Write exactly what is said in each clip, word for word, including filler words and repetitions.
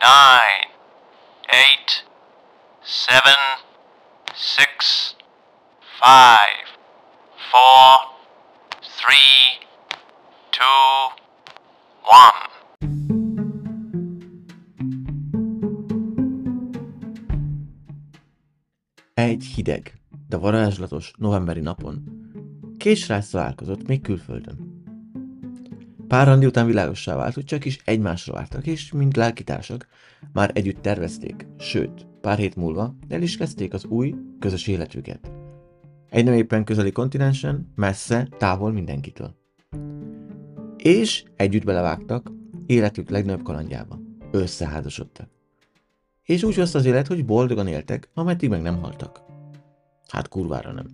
nine, eight, seven, six, five, four, three, two, one. Egy hideg, de varázslatos novemberi napon két srác találkozott még külföldön. Pár randi után világossá vált, hogy csak is egymásra vártak, és mint lelkitársak már együtt tervezték, sőt, pár hét múlva el is kezdték az új, közös életüket. Egy nem éppen közeli kontinensen, messze, távol mindenkitől. És együtt belevágtak életük legnagyobb kalandjába. Összeházasodtak. És úgy hozta az élet, hogy boldogan éltek, ameddig meg nem haltak. Hát kurvára nem.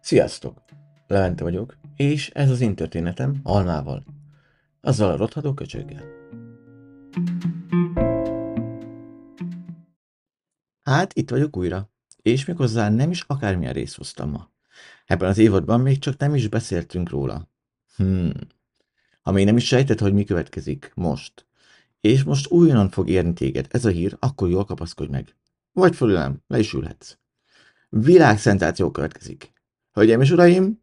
Sziasztok! Levente vagyok, és ez az én történetem Almával. Azzal a rothadó köcsöggel. Hát itt vagyok újra, és méghozzá nem is akármilyen részt hoztam ma. Ebben az évadban még csak nem is beszéltünk róla. Hmm. Ha még nem is sejtett, hogy mi következik most. És most újonnan fog érni téged ez a hír, akkor jól kapaszkodj meg. Vagy fölülem, le is ülhetsz. Világszenzáció következik. Hölgyeim és uraim!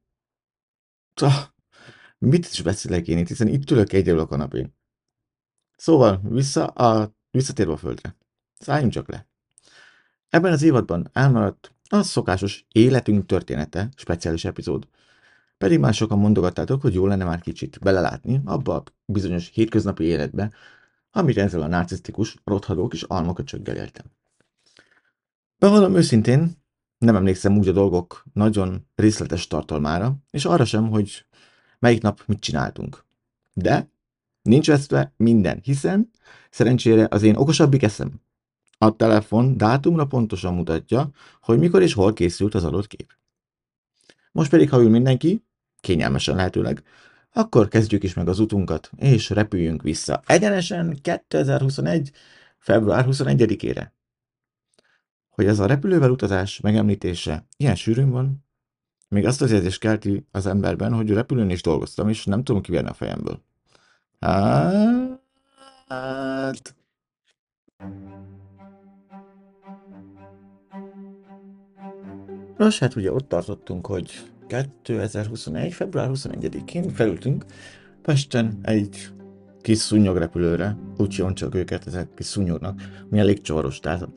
Tah, mit is beszélek én itt, hiszen itt ülök egyedül a kanapén. Szóval, vissza a, visszatérve a földre. Szálljunk csak le. Ebben az évadban elmaradt a szokásos életünk története, speciális epizód. Pedig már sokan mondogattátok, hogy jó lenne már kicsit belelátni abba a bizonyos hétköznapi életbe, amit ezzel a narcisztikus, rothadó kis almaköcsöggel éltem. Bevallom őszintén, nem emlékszem úgy a dolgok nagyon részletes tartalmára, és arra sem, hogy melyik nap mit csináltunk. De nincs vesztve minden, hiszen szerencsére az én okosabbik eszem. A telefon dátumra pontosan mutatja, hogy mikor és hol készült az adott kép. Most pedig, ha ül mindenki, kényelmesen lehetőleg, akkor kezdjük is meg az utunkat, és repüljünk vissza egyenesen kétezer-huszonegy. február huszonegyedikére. Hogy ez a repülővel utazás megemlítése ilyen sűrűn van, még azt az érzést kelti az emberben, hogy repülőn is dolgoztam, és nem tudom kiverni a fejemből. Hát... Nos, hát ugye ott tartottunk, hogy kétezer-huszonegy. február huszonegyedikén felültünk Pesten egy kis szúnnyogrepülőre, úgy jön csak őket ezek kis szúnyognak, mi elég csavaros, tehát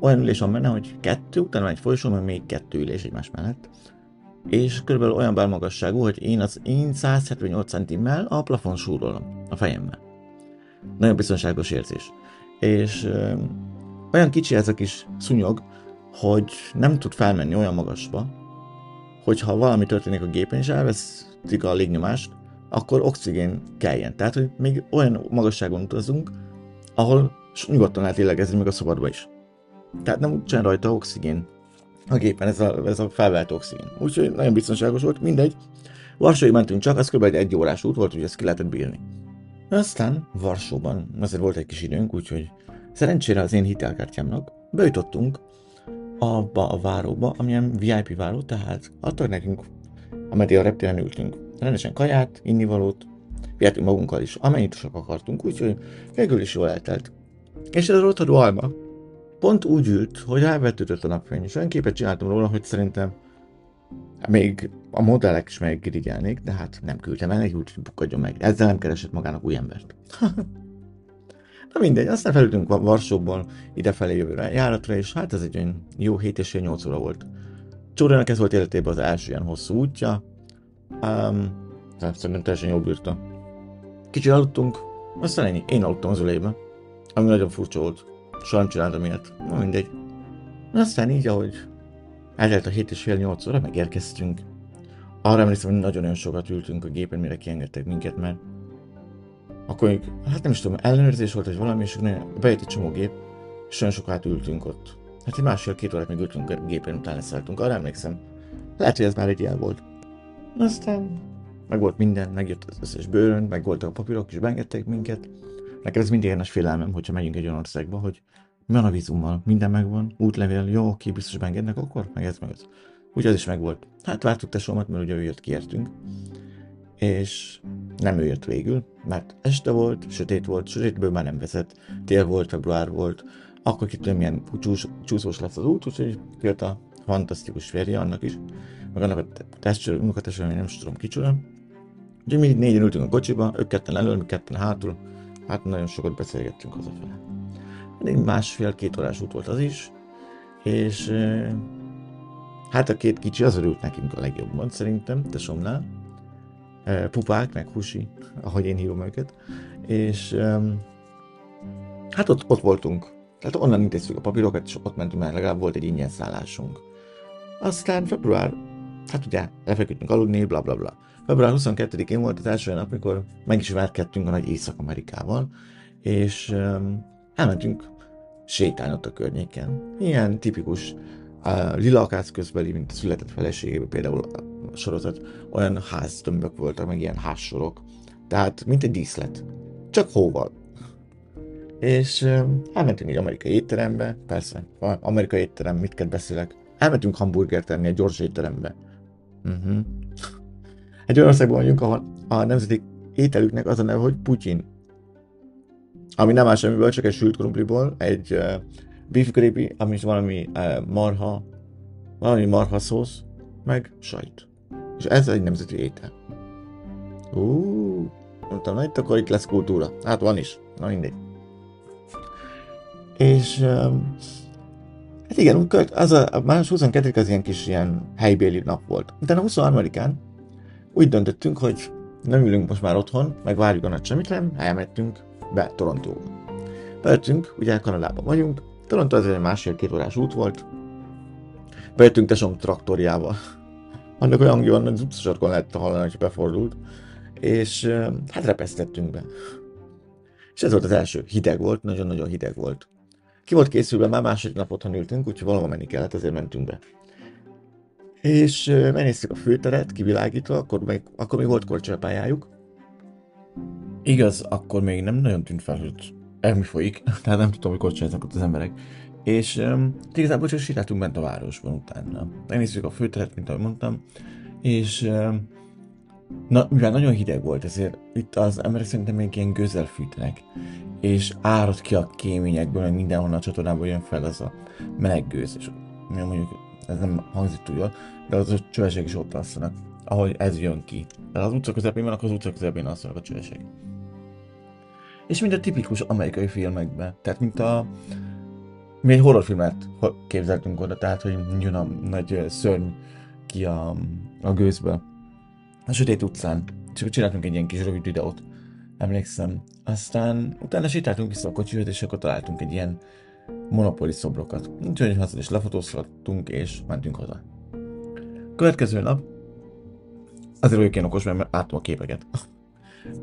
olyan ülés van benne, hogy kettő, utána egy folyosó, meg még kettő ülés egymás mellett, és körülbelül olyan bármagasságú, hogy én az én száz hetvennyolc centimmel a plafon súrolom a fejemmel. Nagyon biztonságos érzés. És ö, olyan kicsi ez a kis szúnyog, hogy nem tud felmenni olyan magasba, hogyha valami történik a gépen és elvesztik a légnyomást, akkor oxigén kelljen. Tehát, hogy még olyan magasságon utazunk, ahol nyugodtan lehet lélegezni, még a szobadba is. Tehát nem úgy csinál rajta oxigén a gépen, ez a, ez a felvelt oxigén. Úgyhogy nagyon biztonságos volt, mindegy. Varsóig mentünk csak, az kb. Egy órás út volt, úgyhogy ezt ki lehetett bírni. Aztán Varsóban azért volt egy kis időnk, úgyhogy szerencsére az én hitelkártyámnak bejutottunk abba a váróba, amilyen vé i pé váró, tehát adtak nekünk, ameddig a reptéren ültünk, rendesen kaját, innivalót, vihettünk magunkkal is, amennyit csak akartunk, úgyhogy végül is jól eltelt. És ez a rothadó alma pont úgy ült, hogy elvetődött a napfény, és olyan képet csináltam róla, hogy szerintem még a modellek is megirigyelnék, de hát nem küldtem el, egy úgy, hogy bukkadjon meg, ezzel nem keresett magának új embert. Na mindegy, aztán felültünk Varsóból idefelé jövőre járatra, és hát ez egy olyan jó hét és nyolc óra volt. Csórának ez volt életében az első ilyen hosszú útja. Um, szerintem teljesen jól bírta. Kicsit aludtunk, aztán ennyi. Én aludtam az ülébe, ami nagyon furcsa volt. Soha nem csináltam ilyet. Na mindegy. Aztán így, ahogy eltelt a hét és nyolc óra, megérkeztünk. Arra emlékszem, hogy nagyon-nagyon sokat ültünk a gépen, mire kiengedtek minket, mert akkor még, hát nem is tudom, ellenőrzés volt, vagy valami, és bejött egy csomó gép, és olyan sokat ültünk ott. Hát egy másfél-két órát még ültünk a gépen, utána leszálltunk, arra emlékszem. Lehet, hogy ez már egy ilyen volt. Aztán meg volt minden, megjött az összes bőrön, meg voltak a papírok, és beengedtek minket. Nekem ez mindig érnes félelmem, hogyha megyünk egy olyan országba, hogy mi van a vízummal, minden megvan, útlevél, jó, oké, biztos beengednek, akkor meg ez meg az. Úgyhogy az is megvolt. Hát vártuk tesómat, mert ugye ő jött, kiértünk. és nem ő jött végül, mert este volt, sötét volt, sötétből már nem veszett, tél volt, február volt, akkor kitől milyen csús, csúszós lesz az út, úgyhogy jött a fantasztikus férje annak is, meg annak a testről, unokatestről, nem is tudom kicsoda. Úgyhogy mindig négyen ültünk a kocsiba, ők ketten elől, mi ketten hátul, hát nagyon sokat beszélgettünk hazafele. Még másfél-két órás út volt az is, és hát a két kicsi az örült nekünk a legjobban, szerintem, tesómnál. Pupák, meg Husi, ahogy én hívom őket, és hát ott, ott voltunk. Tehát onnan intéztük a papírokat, és ott mentünk, mert legalább volt egy ingyen szállásunk. Aztán február, hát ugye, lefeküdtünk aludni, bla bla bla. február huszonkettedikén volt az első nap, mikor megismerkedtünk a nagy Észak-Amerikával, és elmentünk sétálni ott a környéken. Ilyen tipikus, a lila akász közbeli, mint a született feleségében például a sorozat, olyan háztömbök voltak, meg ilyen házsorok. Tehát, mint egy díszlet. Csak hóval. És elmentünk egy amerikai étterembe, persze, amerikai étterem, mit kell beszélek. Elmentünk hamburgert tenni egy gyors étterembe. Uh-huh. Egy olyan országban vagyunk, ahol a nemzeti ételüknek az a neve, hogy Putyin. Ami nem más semmiből, csak egy sült krumpliból, egy uh, beef gravy, ami valami uh, marha, valami marha szósz, meg sajt. És ez egy nemzeti étel. Úúúú, mondtam, na itt akkor itt lesz kultúra. Hát van is, na mindegy. És um, hát igen, az a, a más huszonkettő az ilyen kis ilyen helybéli nap volt. Utána huszonharmadikán úgy döntöttünk, hogy nem ülünk most már otthon, meg várjuk a nagy semmit, nem, elmentünk be Torontóba. Bejöttünk, ugye Kanadában vagyunk, Torontó ez egy másfél-két órás út volt. Bejöttünk tesóm traktorjával. Annak olyan hangja van, hogy az utcasarkon lehetett hallani, hogy befordult. És hát repesztettünk be. És ez volt az első. Hideg volt, nagyon-nagyon hideg volt. Ki volt készülve, már második nap otthon ültünk, úgyhogy valahol menni kellett, ezért mentünk be. És megnéztük a főteret, kivilágítva, akkor még, akkor még volt korcsolyapályájuk. Igaz, akkor még nem nagyon tűnt fel, hogy mi folyik, tehát nem tudom, hogy korcsolyáznak ott az emberek. És um, igazából csak sétáltunk bent a városban utána. Megnézzük a főteret, mint ahogy mondtam, és um, na, mivel nagyon hideg volt, ezért itt az emberek szerintem még ilyen gőzzel fűtenek, és árad ki a kéményekből, meg mindenhonnan a csatornából jön fel az a meleg gőz, és mondjuk ez nem hangzik túl jól, de az a csövesek is ott alszanak, ahogy ez jön ki. De az utca közepén van, akkor az utca közepén alszanak a csövesek. És mint a tipikus amerikai filmekben, tehát mint a... Mi egy horrorfilmet képzeltünk oda, tehát hogy jön a nagy szörny ki a, a gőzbe. A sötét utcán. Csak csináltunk egy ilyen kis rövid videót, emlékszem. Aztán utána sétáltunk vissza a kocsihoz, és akkor találtunk egy ilyen monopoli szobrokat. Úgyhogy haza is lefotóztattunk, és mentünk haza. Következő nap... Azért vagyok én okos, mert láttam a képeket.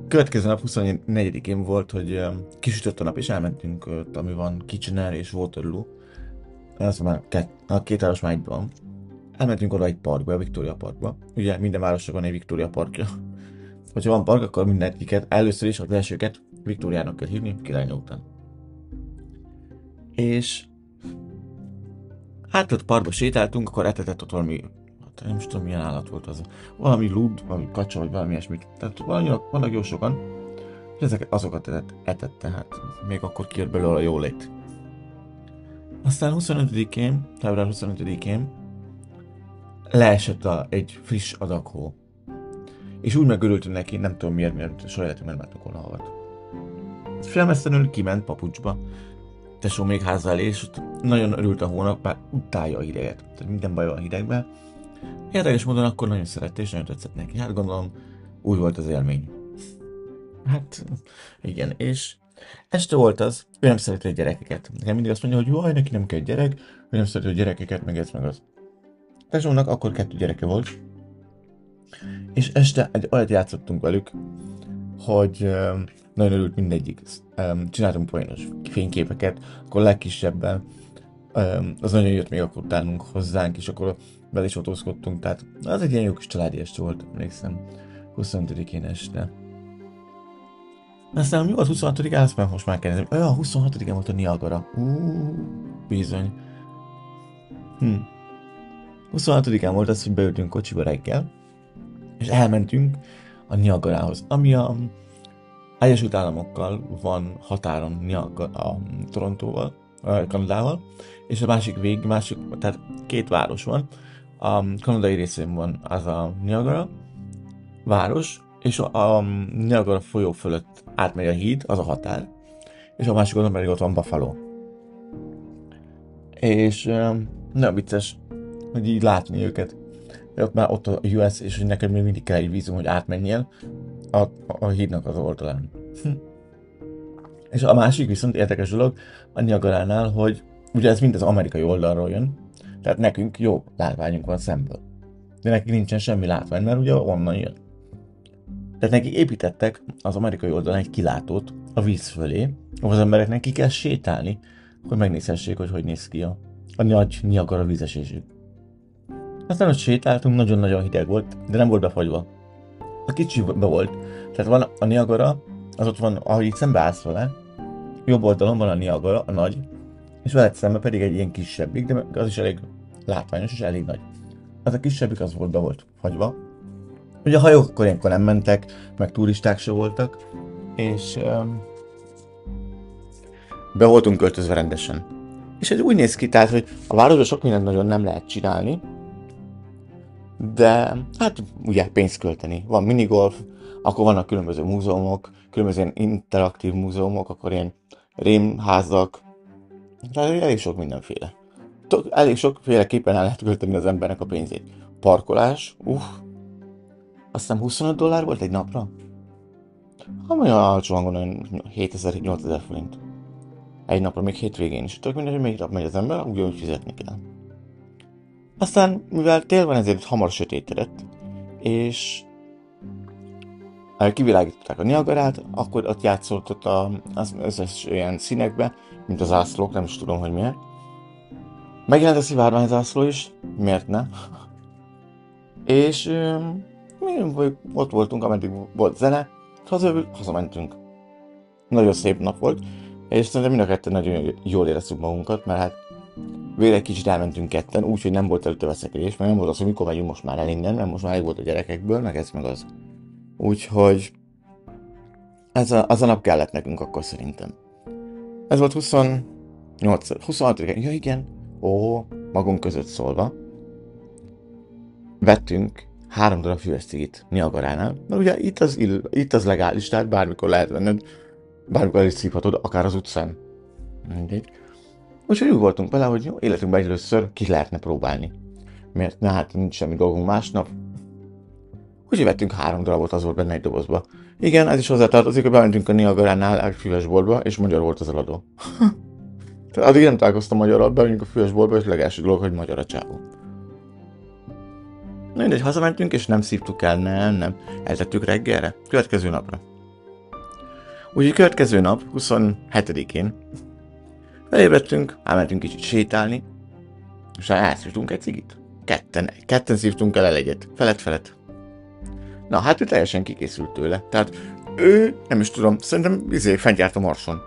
Következő nap huszonnegyedikén volt, hogy kisütött a nap, és elmentünk ott, ami van Kitchener és Waterloo. Ez már két, a két város már egyben van. Elmentünk oda egy parkba, a Victoria Parkba. Ugye minden városnak van egy Victoria Parkja. Hogyha van park, akkor mindegyiket, először is az elsőket Victoriának kell hívni, királynő után. És... hát ott parkba sétáltunk, akkor etetett ott valami... nem is tudom, milyen állat volt az. Valami lud, valami kacsa, vagy valami ilyesmit. Tehát vannak, vannak jó sokan, és ezeket azokat etett, etett, tehát még akkor kijött belőle a jólét. Aztán huszonötödikén, február huszonötödikén leesett a, egy friss adag hó. És úgy megörültünk neki, nem tudom miért, miért soha életünkben nem láttuk volna havat. Félmeztelenül kiment papucsba, tesó még ház elé, és nagyon örült a hónak, bár utálja a hideget. Tehát minden baj van a hidegben. Érdekes módon akkor nagyon szerette, és nagyon tetszett neki. Hát gondolom, új volt az élmény. Hát, igen, és este volt az, ő nem szereti a gyerekeket. Nekem mindig azt mondja, hogy jaj, neki nem kell gyerek, ő nem szereti a gyerekeket, meg ez, meg az. Tesónak akkor kettő gyereke volt, és este egy olyat játszottunk velük, hogy um, nagyon örült mindegyik. Um, csináltunk poénos fényképeket, akkor legkisebben, um, az nagyon jött még akkor utánunk hozzánk, és akkor bele is fotózkodtunk, tehát az egy ilyen jó kis családi este volt, emlékszem, huszonötödikén este. Aztán mi volt huszonhatodikán? Azt már most már kérdezem. Olyan, huszonhatodikán volt a Niagara. Úúúú, bizony. Hm. huszonhatodikán volt az, hogy beültünk kocsiba reggel, és elmentünk a Niagarához, ami a Egyesült Államokkal van határon, Niagara, a Torontóval, a Kanadával, és a másik vég, másik, tehát két város van. A kanadai részén van az a Niagara város, és a, a Niagara folyó fölött átmegy a híd, az a határ, és a másik oldalon pedig ott van Buffalo. És nagyon vicces, hogy így látni őket. Ott már ott a u es, és hogy neked még mindig kell egy vízum, hogy átmenjél a, a hídnak az oldalán. Hm. És a másik viszont érdekes dolog a Niagaránál, hogy ugye ez mind az amerikai oldalról jön, tehát nekünk jó látványunk van szemből. De nekik nincsen semmi látvány, mert ugye onnan jön. Tehát nekik építettek az amerikai oldalán egy kilátót a víz fölé, ahol az embereknek ki kell sétálni, hogy megnézhessék, hogy hogy néz ki a, a nagy Niagara vízesésük. Aztán ott sétáltunk, nagyon-nagyon hideg volt, de nem volt befagyva. A kicsi be volt. Tehát van a Niagara, az ott van, ahogy itt szembe állsz vele, jobb oldalon van a Niagara, a nagy, és veled szembe pedig egy ilyen kisebbik, de az is elég látványos és elég nagy. Az a kisebbik az volt, be volt fagyva. Ugye a hajók akkor ilyenkor nem mentek, meg turisták se voltak, és um, be voltunk költözve rendesen. És ez úgy néz ki, tehát, hogy a városban sok mindent nagyon nem lehet csinálni, de hát ugye pénzt költeni. Van minigolf, akkor vannak különböző múzeumok, különböző interaktív múzeumok, akkor ilyen rémházak, tehát elég sok mindenféle. Elég sokféleképpen el lehet költeni az embernek a pénzét. Parkolás, uff, azt hiszem huszonöt dollár volt egy napra? Ha olyan alcsó hangon, olyan hétezer-nyolcezer forint. Egy napra, még hétvégén is. Tök mindegy, hogy melyik nap megy az ember, ugyanúgy fizetni kell. Aztán, mivel tél van, ezért hamar sötétedett, és kivilágították a Niagarát, akkor ott játszott az összes olyan színekbe, mint az zászlók, nem is tudom, hogy miért. Megjelent a szivárványzászló is, miért ne? És mi ott voltunk, ameddig volt zene, és hazajövő, hazamentünk. Nagyon szép nap volt, és szerintem mind a ketten nagyon jól éreztük magunkat, mert hát végre egy kicsit elmentünk ketten, úgyhogy nem volt előtte veszekedés, mert nem volt az, hogy mikor megyünk most már el innen, mert most már elég volt a gyerekekből, meg ez meg az. Úgyhogy ez a, az a nap kellett nekünk akkor szerintem. Ez volt huszonnyolc, huszonhatodikán, ja igen, ó, magunk között szólva. Vettünk három darab füves cigit Niagaránál, mert ugye itt az, ill, itt az legális, tehát bármikor lehet venned, bármikor el is szívhatod, akár az utcán. Mindegy. Úgyhogy úgy voltunk vele, hogy jó, életünkben először ki lehetne próbálni. Mert na hát nincs semmi dolgunk másnap. Úgyhogy vettünk három darabot, az volt benne egy dobozba. Igen, ez is hozzátartozik, hogy bementünk a Niagaránál a füvesboltba, és magyar volt az eladó. Tehát addig nem találkoztam magyarral, bemegyünk a füvesboltba, és legelső dolog, hogy magyar a csávó. Na mindegy, hazamentünk, és nem szívtuk el, nem, nem. Eltettük reggelre, következő napra. Úgyhogy következő nap, huszonhetedikén, felébredtünk, elmentünk kicsit sétálni, és elszívtunk egy cigit. Ketten, ketten szívtunk el, el egyet, felett-felett. Na, hát ő teljesen kikészült tőle, tehát ő, nem is tudom, szerintem izé, fent járt a Marson.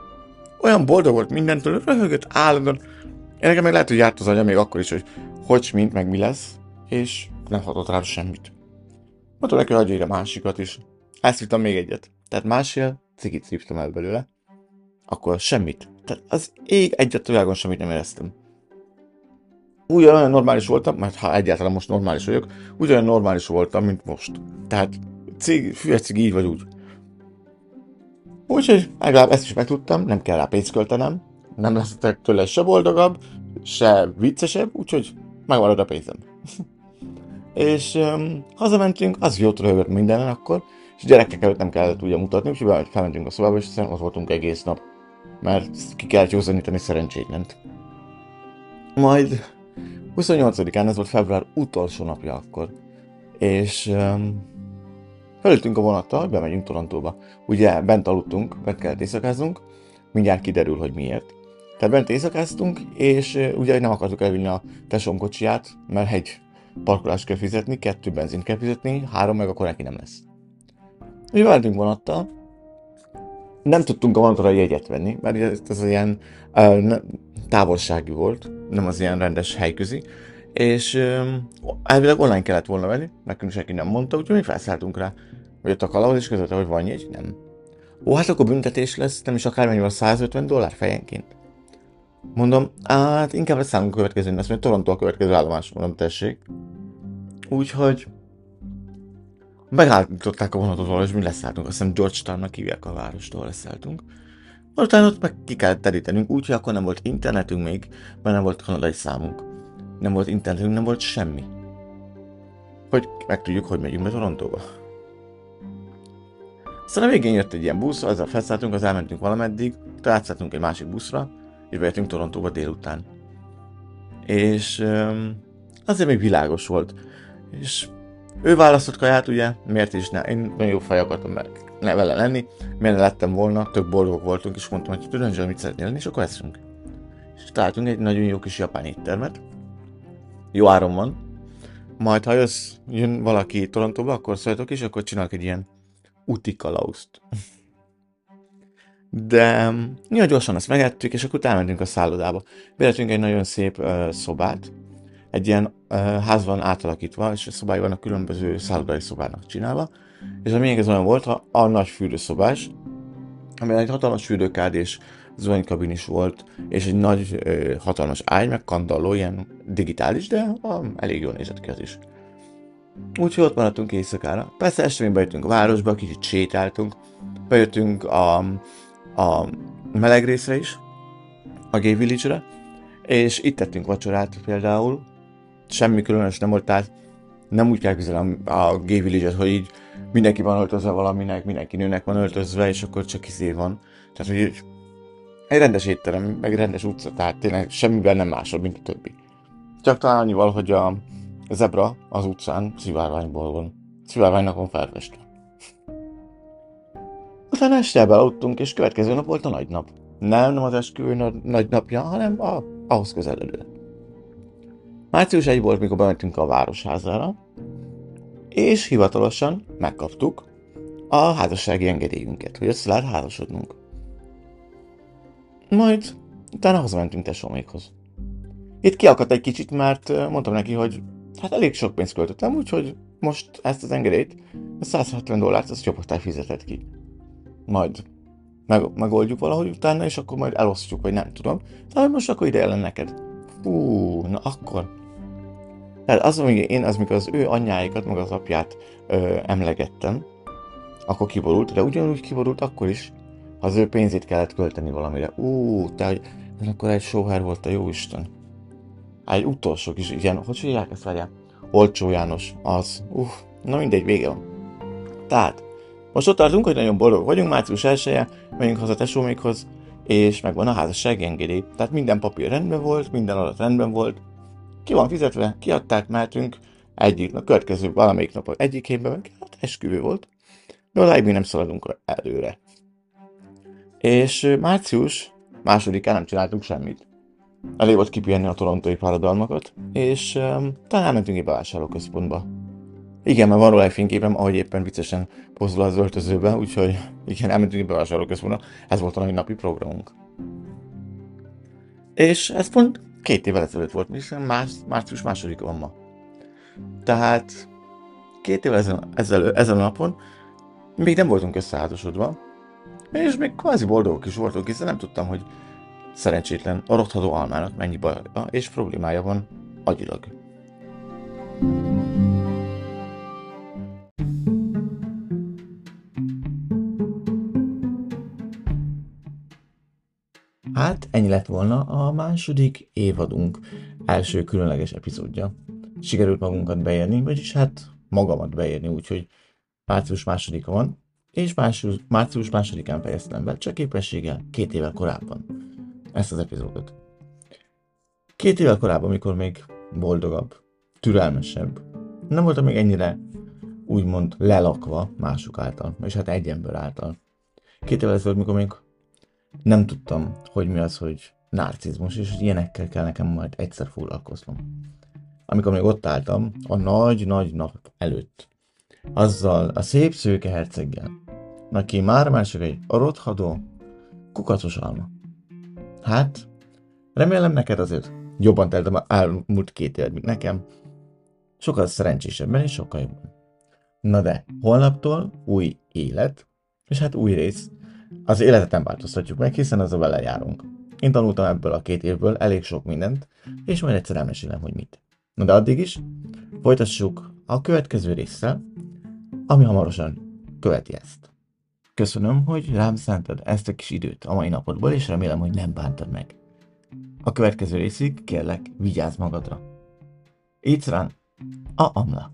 Olyan boldog volt mindentől, röhögött állandóan. Én nekem még lehet, hogy járt az agya még akkor is, hogy hogy, mint, meg mi lesz, és nem hatott rá semmit. Mondtam neki, hogy adja ide a másikat is. Elszívtam még egyet, tehát másfél cigit szívtam el belőle, akkor semmit. Tehát az ég egyet világon semmit nem éreztem. Ugyanolyan normális voltam, mert ha egyáltalán most normális vagyok, ugyanolyan normális voltam, mint most. Tehát füvescigi így vagy úgy. Úgyhogy legalább ezt is megtudtam, nem kell rá pénzt költenem, nem leszek tőle se boldogabb, se viccesebb, úgyhogy megmarad a pénzem. És um, hazamentünk, az jót röhögött mindenen akkor, és gyerekek előtt nem kellett ugye mutatni, úgyhogy felmentünk a szobába, és aztán ott voltunk egész nap, mert ki kellett józanítani szerencsétlent. Majd huszonnyolcadikán, ez volt február utolsó napja akkor, és um, felültünk a vonattal, hogy bemegyünk Torontóba. Ugye bent aludtunk, bent kellett éjszakáznunk, mindjárt kiderül, hogy miért. Tehát bent éjszakáztunk, és uh, ugye nem akartuk elvinni a tesóm kocsiját, mert egy parkolást kell fizetni, kettő benzint kell fizetni, három meg akkor neki nem lesz. Ugye bementünk vonattal, nem tudtunk a vonatra jegyet venni, mert ez, ez ilyen uh, távolsági volt, nem az ilyen rendes helyközi, és um, elvileg online kellett volna venni, nekünk senki nem mondta, úgyhogy még felszálltunk rá. Vagy ott a kalauz is közölte, hogy van jegy? Nem. Ó, hát akkor büntetés lesz, nem is akármennyivel száz ötven dollár fejenként. Mondom, hát inkább lesz számunk következő, mert Torontó a következő állomás, mondom, tessék. Úgyhogy megállították a vonatot, és mi leszálltunk, azt hiszem Georgetownnak hívják a várostól, leszálltunk. Aztán ott meg ki kellett terítenünk, úgyhogy akkor nem volt internetünk még, mert nem volt kanadai számunk. Nem volt internetünk, nem volt semmi. Hogy megtudjuk, hogy megyünk be Torontóba. Aztán a végén jött egy ilyen busz, azzal felszálltunk, az elmentünk valameddig, átszálltunk egy másik buszra, és bejöttünk Torontóba délután. És um, azért még világos volt. És ő választott kaját, ugye, miért is ne? Én nagyon jó fej akartam meg ne vele lenni, miért ne lettem volna, tök boldogok voltunk, és mondtam, hogy tudod, mit szeretnél lenni, és akkor eszünk. És találtunk egy nagyon jó kis japán éttermet. Jó áron van. Majd ha jössz, jön valaki Torontóba, akkor szóljatok is, akkor csinálok egy ilyen úti kalauzt. De nagyon gyorsan ezt megettük, és akkor elmentünk a szállodába. Béreltünk egy nagyon szép uh, szobát. Egy ilyen uh, ház van átalakítva, és a szobái vannak különböző szállodai szobának csinálva. És a lényeg ez olyan volt, ha a nagy fürdőszobás, amiben egy hatalmas fürdőkád és zonykabin is volt, és egy nagy, uh, hatalmas ágy, meg kandalló, ilyen digitális, de uh, elég jól nézett ki az is. Úgyhogy ott maradtunk éjszakára. Persze este még bejöttünk a városba, kicsit sétáltunk, bejöttünk a, a meleg részre is, a Gay Village-re, és itt tettünk vacsorát például, semmi különös nem volt, tehát nem úgy elképzelem a Gay Village-et, hogy így mindenki van öltözve valaminek, mindenki nőnek van öltözve, és akkor csak izé van. Tehát, hogy egy rendes étterem, meg rendes utca, tehát tényleg semmiben nem másabb, mint a többi. Csak talán annyival, hogy a zebra az utcán szivárványból van. Szivárványnak van felfestve. Utána este bealudtunk, és következő nap volt a nagy nap. Nem, nem az esküvő nagy napja, hanem a, ahhoz közeledő. március elseje volt, mikor bementünk a városházára, és hivatalosan megkaptuk a házassági engedélyünket, hogy össze lehet házasodnunk. Majd utána hazamentünk tesómékhoz. Itt kiakadt egy kicsit, mert mondtam neki, hogy hát elég sok pénzt költöttem, úgyhogy most ezt az engedélyt, a száz hetven dollárt, azt jobb osztály fizetett ki. Majd meg, megoldjuk valahogy utána, és akkor majd elosztjuk, vagy nem tudom. Tehát most akkor ideje lenne neked. Fú, na akkor. Tehát az, amíg én, az, mikor az ő anyjáikat, meg az apját ö, emlegettem, akkor kiborult, de ugyanúgy kiborult akkor is, ha az ő pénzét kellett költeni valamire. Ú, tehát akkor egy sóhár volt a jóisten. Egy utolsó kis, ilyen, hogy hívják ezt, várjál? Olcsó János, az. Uff, na mindegy, vége van. Tehát, most ott tartunk, hogy nagyon boldog vagyunk, március elseje, megyünk haza tesómékhoz, és megvan a házassági engedély. Tehát minden papír rendben volt, minden adat rendben volt. Ki van fizetve, kiadták, mehetünk egyik nap, következő valamelyik nap egyik évben, meg hát esküvő volt. De odáig mi nem szaladunk előre. És március másodikán nem csináltunk semmit. Elég volt kipihenni a torontói páradalmakat, és um, talán elmentünk egy bevásárlóközpontba. Igen, mert van róla egy fényképem, ahogy éppen viccesen pozdul az öltözőbe, úgyhogy igen, elmentünk egy bevásárlóközpontba, ez volt a nagy napi programunk. És ez pont két évvel ezelőtt volt, hiszen más, március másodika van ma. Tehát két évvel ezen, ezelő, ezen a napon még nem voltunk összeházasodva, és még kvázi boldogok is voltunk, hiszen nem tudtam, hogy szerencsétlen, a rothadó almának mennyi baja és problémája van agyilag. Hát ennyi lett volna a második évadunk első különleges epizódja. Sikerült magunkat beérni, vagyis hát magamat beérni, úgyhogy március másodika van, és március, március másodikán fejeztem be, csak képességgel két évvel korábban ezt az epizódot. Két évvel korábban, amikor még boldogabb, türelmesebb, nem voltam még ennyire úgymond lelakva mások által, és hát egy ember által. Két évvel ezelőtt, mikor még nem tudtam, hogy mi az, hogy narcizmus, és hogy ilyenekkel kell nekem majd egyszer foglalkoznom. Amikor még ott álltam, a nagy-nagy nap előtt, azzal a szép szőke herceggel, aki már mások egy rothadó, kukatos alma. Hát, remélem neked azért jobban telt a elmúlt két év, mint nekem. Sokkal szerencsésebben és sokkal jobban. Na de, holnaptól új élet, és hát új rész. Az életet nem változtatjuk meg, hiszen azzal vele járunk. Én tanultam ebből a két évből elég sok mindent, és majd egyszer elmesélem, hogy mit. Na de addig is, folytassuk a következő résszel, ami hamarosan követi ezt. Köszönöm, hogy rám szántad ezt a kis időt a mai napodból, és remélem, hogy nem bántad meg. A következő részig kérlek, vigyázz magadra. Étrán, a amla.